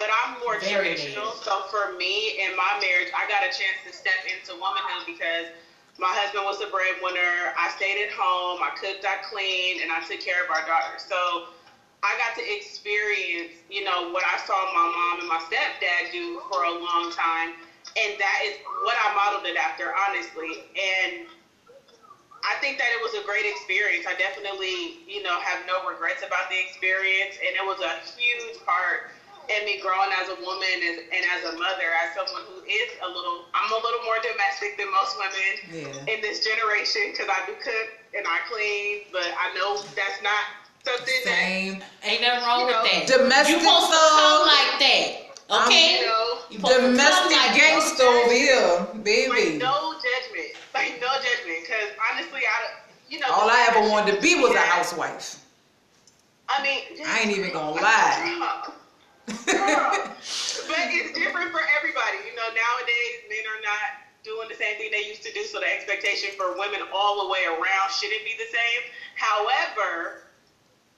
But I'm more very traditional. Nice. So for me, in my marriage, I got a chance to step into womanhood because my husband was the breadwinner. I stayed at home. I cooked, I cleaned, and I took care of our daughter. So I got to experience, you know, what I saw my mom and my stepdad do for a long time, and that is what I modeled it after, honestly. And I think that it was a great experience. I definitely, you know, have no regrets about the experience, and it was a huge part in me growing as a woman and as a mother, as someone who is a little, I'm a little more domestic than most women in this generation, because I do cook and I clean, but I know that's not something same. That ain't nothing wrong with that. Domestic, you supposed to come like that, okay? You know, domestic gangsta over here, baby. Like, no judgment, because honestly, I, you know, all I ever wanted to be was a housewife. I mean, I ain't even gonna lie. Girl. But it's different for everybody, you know. Nowadays, men are not doing the same thing they used to do, so the expectation for women all the way around shouldn't be the same. However,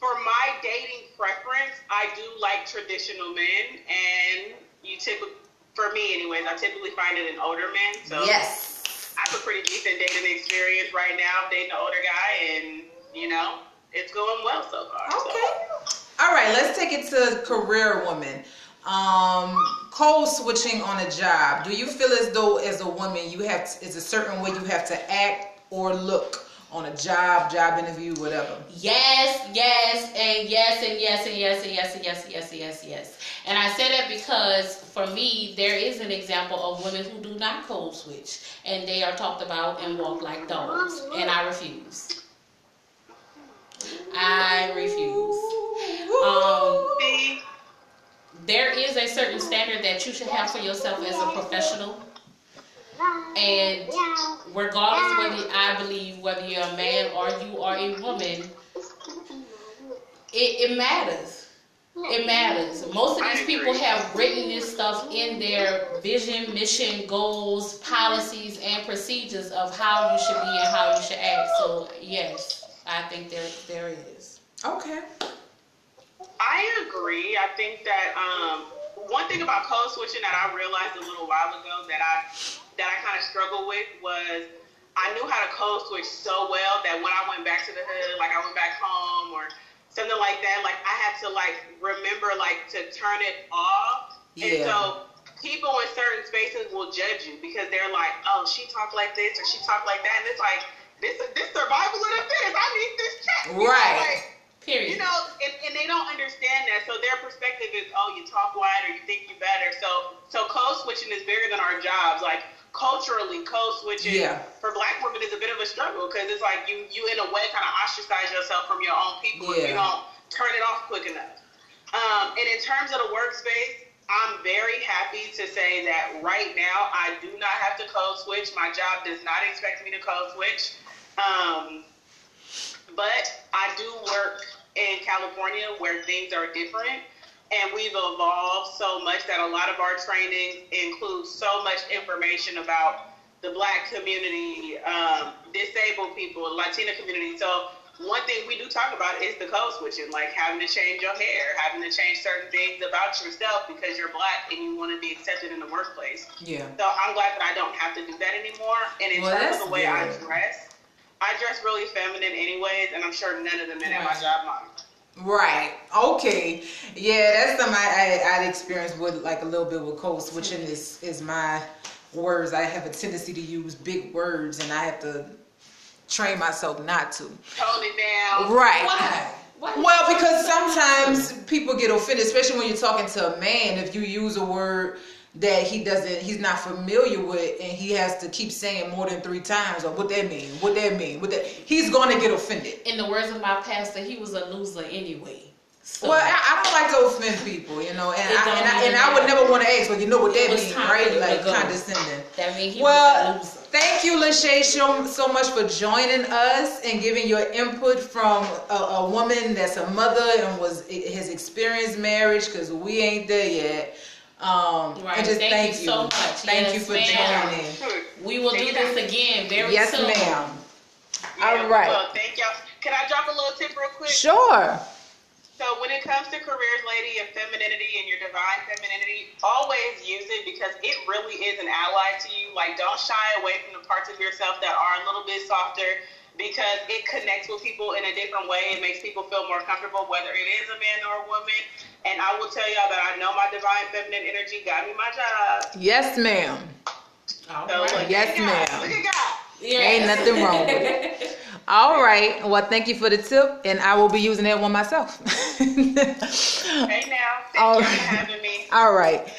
for my dating preference, I do like traditional men, and you typically, for me anyways, I typically find it in older men, so yes. I have a pretty decent dating experience right now. I'm dating an older guy, and, you know, it's going well so far. Okay. So. All right, let's take it to career woman. Cold switching on a job. Do you feel as though as a woman, you have to, is a certain way you have to act or look on a job interview, whatever? Yes. And I say that because for me, there is an example of women who do not code switch, and they are talked about and walk like dogs. And I refuse. There is a certain standard that you should have for yourself as a professional. And regardless whether I believe whether you're a man or you are a woman, it matters. It matters. Most of these people have written this stuff in their vision, mission, goals, policies, and procedures of how you should be and how you should act. So yes, I think there is. Okay. I agree. I think that one thing about code switching that I realized a little while ago that I kind of struggled with was I knew how to code switch so well that when I went back to the hood, like I went back home or something like that, like I had to like remember like to turn it off. Yeah. And so people in certain spaces will judge you because they're like, oh, she talked like this or she talked like that, and it's like this survival of the fittest. I need this check. You right. Know, like, period. You know, and they don't understand that. So their perspective is, oh, you talk wide or you think you better. So code switching is bigger than our jobs. Like culturally, code switching for Black women is a bit of a struggle because it's like you in a way kind of ostracize yourself from your own people if you don't turn it off quick enough. And in terms of the workspace, I'm very happy to say that right now I do not have to code switch. My job does not expect me to code switch. But I do work in California where things are different, and we've evolved so much that a lot of our trainings include so much information about the Black community, disabled people, Latina community. So one thing we do talk about is the code switching, like having to change your hair, having to change certain things about yourself because you're Black and you want to be accepted in the workplace. Yeah. So I'm glad that I don't have to do that anymore. And in terms of the way I dress, really feminine anyways, and I'm sure none of the men at my job mind. Right. Okay. Yeah, that's something I'd experienced with, like, a little bit with code switching is my words. I have a tendency to use big words, and I have to train myself not to. Tone it down. Right. Why? Well, because sometimes people get offended, especially when you're talking to a man, if you use a word that he's not familiar with, and he has to keep saying more than 3 times, or what that mean, he's gonna get offended. In the words of my pastor, he was a loser anyway. So, well, I don't like to offend people, you know, and I would never want to ask, but you know what that means, right? Like condescending. That means he was a loser. Thank you, LaShay, so much for joining us and giving your input from a woman that's a mother and has experienced marriage, because we ain't there yet. Right. And just thank you so much. Thank you for joining. We will do this again very soon. Yes, ma'am. All right. Well, thank y'all. Can I drop a little tip real quick? Sure. So when it comes to careers, lady, and femininity and your divine femininity, always use it because it really is an ally to you. Like, don't shy away from the parts of yourself that are a little bit softer because it connects with people in a different way. It makes people feel more comfortable, whether it is a man or a woman. And I will tell y'all that I know my divine feminine energy got me my job. Yes, ma'am. So yes, ma'am. Look at God. Yes. Ain't nothing wrong with it. All right. Well, thank you for the tip, and I will be using that one myself. Right now. Thank you for having me. All right.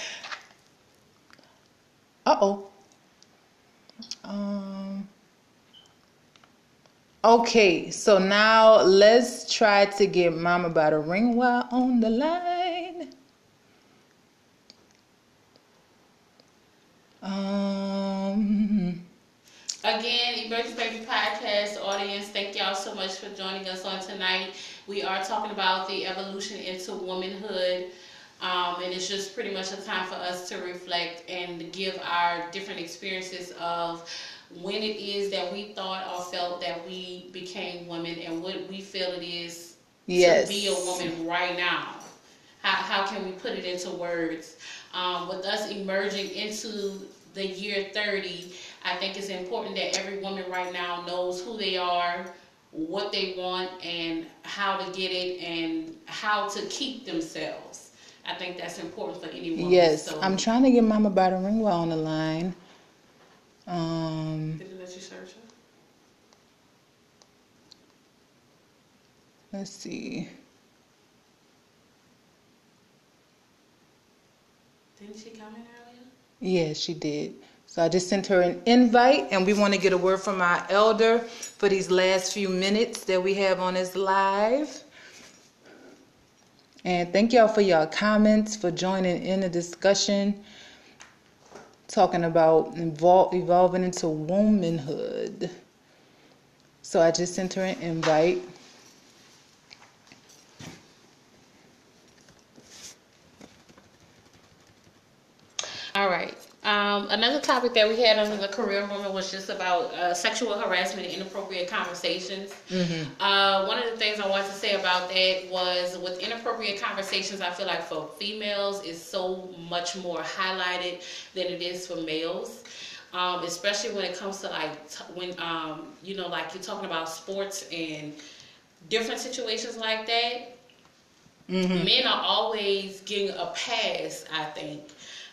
Okay, so now let's try to get Mama Bata Ringwa on the line. Again, Emerge 30 Podcast audience, thank y'all so much for joining us on tonight. We are talking about the evolution into womanhood, and it's just pretty much a time for us to reflect and give our different experiences of when it is that we thought or felt that we became women and what we feel it is to be a woman right now. How can we put it into words? With us emerging into the year 30, I think it's important that every woman right now knows who they are, what they want, and how to get it, and how to keep themselves. I think that's important for any woman. Yes, so, I'm trying to get Mama Bata Ringwa on the line. Did it let you search her? Let's see. Didn't she come in earlier? Yeah, she did. So I just sent her an invite, and we want to get a word from our elder for these last few minutes that we have on this live. And thank y'all for your comments, for joining in the discussion, talking about evolving into womanhood. So I just sent her an invite. All right. Another topic that we had under the career woman was just about sexual harassment and inappropriate conversations. Mm-hmm. One of the things I wanted to say about that was with inappropriate conversations, I feel like for females is so much more highlighted than it is for males. Especially when it comes to like you're talking about sports and different situations like that. Mm-hmm. Men are always getting a pass, I think,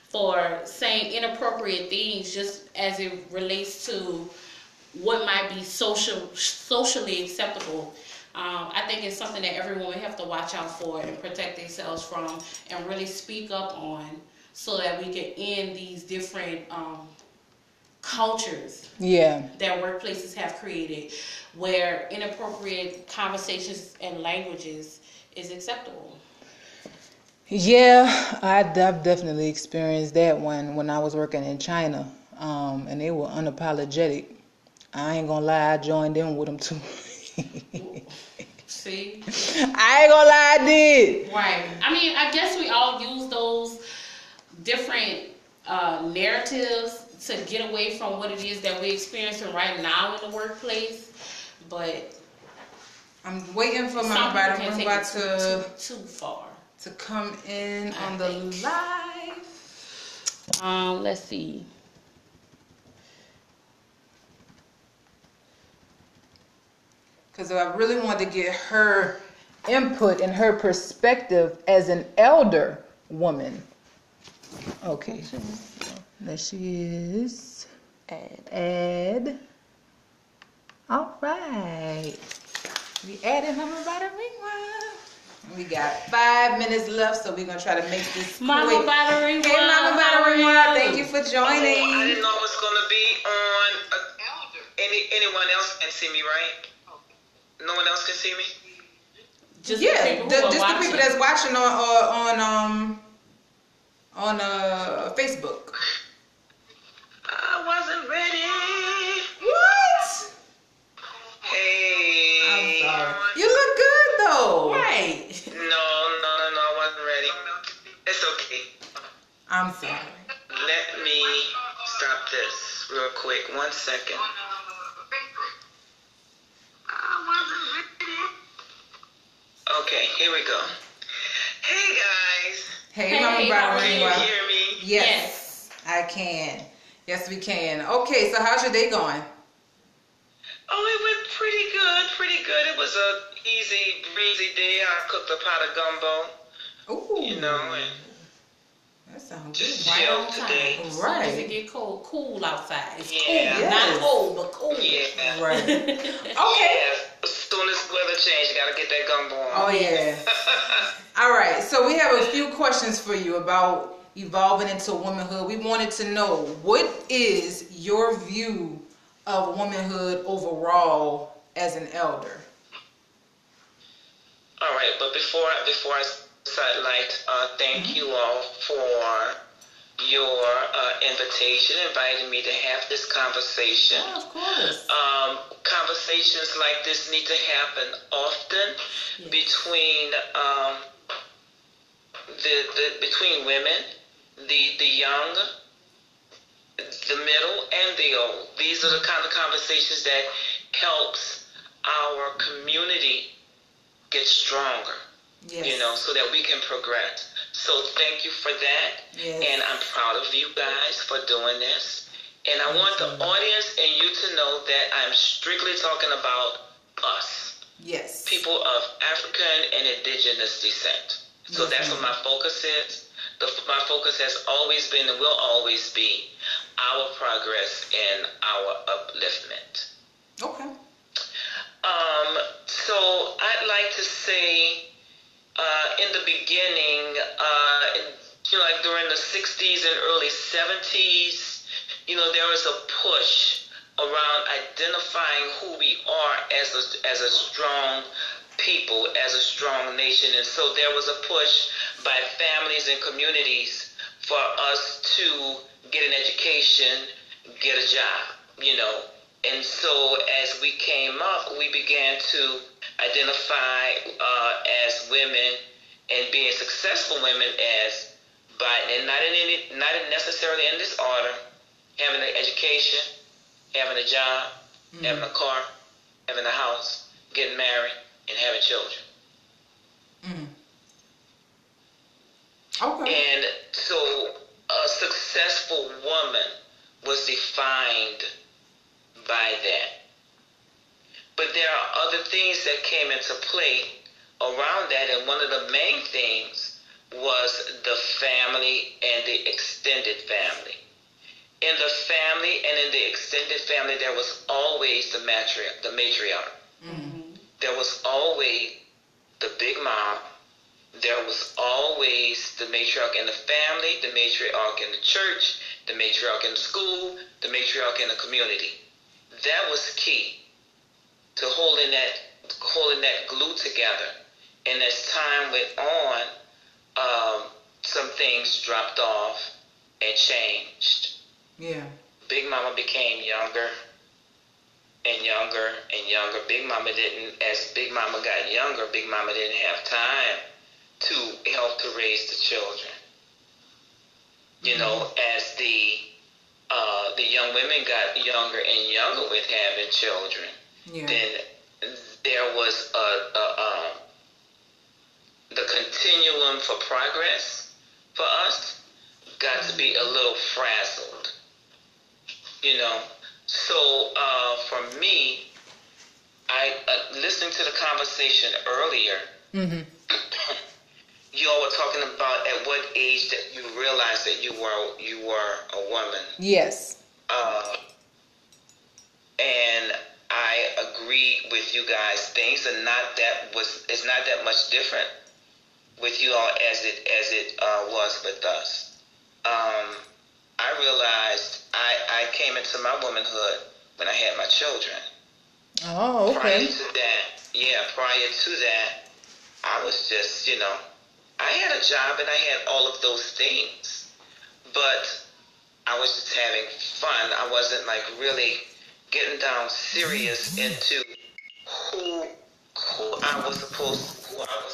for saying inappropriate things just as it relates to what might be socially acceptable. I think it's something that every woman have to watch out for and protect themselves from and really speak up on so that we can end these different cultures that workplaces have created where inappropriate conversations and languages is acceptable. Yeah, I've definitely experienced that one when I was working in China, and they were unapologetic. I ain't gonna lie, I joined in with them too. See? I ain't gonna lie, I did. Right. I mean, I guess we all use those different narratives to get away from what it is that we're experiencing right now in the workplace, but I'm waiting for my bottom to too far. To come in on the live. Let's see. Because I really wanted to get her input and her perspective as an elder woman. Okay. There she is. Add. All right. We added Mama Bata Ringwa. We got 5 minutes left, so we're going to try to make this Mama quick. Bata Ringwa. Hey, Mama Bata Ringwa, thank you for joining. I didn't know it was going to be on anyone else can see me, right? No one else can see me? just the people that's watching on Facebook. I wasn't ready. What? Hey. I'm sorry. You look good though. Right. No, I wasn't ready. It's okay. I'm sorry. Let me stop this real quick. 1 second. Okay, here we go. Hey guys. Hey Mama Bata Ringwa. Can you hear me? Yes, I can. Yes, we can. Okay, so how's your day going? Oh, it went pretty good. It was a easy, breezy day. I cooked a pot of gumbo. Ooh. You know, and that sounds just good. Right today. Right. As soon as it get cold, cool outside. It's cool. Yes. Not cold, but cool. Yeah. Right. Okay. Yeah. As soon as the weather changes, you gotta get that gumbo on. Oh yeah. All right. So we have a few questions for you about evolving into womanhood. We wanted to know, what is your view of womanhood overall as an elder? All right. But before I start, thank you all for your invitation, inviting me to have this conversation. Oh, of course. Conversations like this need to happen often between between women, the young, the middle, and the old. These are the kind of conversations that helps our community get stronger. Yes. You know, so that we can progress. So thank you for that. Yes. And I'm proud of you guys for doing this. And I want the audience and you to know that I'm strictly talking about us. Yes. People of African and indigenous descent. So that's what my focus is. My focus has always been and will always be our progress and our upliftment. Okay. So I'd like to say, in the beginning, during the 60s and early 70s, there was a push around identifying who we are as a strong people, as a strong nation. And so there was a push by families and communities for us to get an education, get a job, And so as we came up, we began to identify as women and being successful women as, and not necessarily in this order, having an education, having a job, having a car, having a house, getting married, and having children. Okay. And so a successful woman was defined by that. But there are other things that came into play around that, and one of the main things was the family and the extended family. In the family and in the extended family, there was always the matriarch. Mm-hmm. There was always the big mom. There was always the matriarch in the family, the matriarch in the church, the matriarch in the school, the matriarch in the community. That was key to holding that glue together. And as time went on, some things dropped off and changed. Yeah. Big Mama became younger and younger and younger. Big Mama got younger, Big Mama didn't have time to help to raise the children. As the young women got younger and younger with having children. Yeah. Then there was the continuum for progress for us got to be a little frazzled, So for me, I listening to the conversation earlier. Mm-hmm. You all were talking about at what age that you realized that you were a woman. Yes. And I agree with you guys. Things are it's not that much different with you all as it was with us. I realized I came into my womanhood when I had my children. Oh, okay. Prior to that, I was just, you know, I had a job and I had all of those things, but I was just having fun. I wasn't like really getting down serious into who I was supposed to, who I was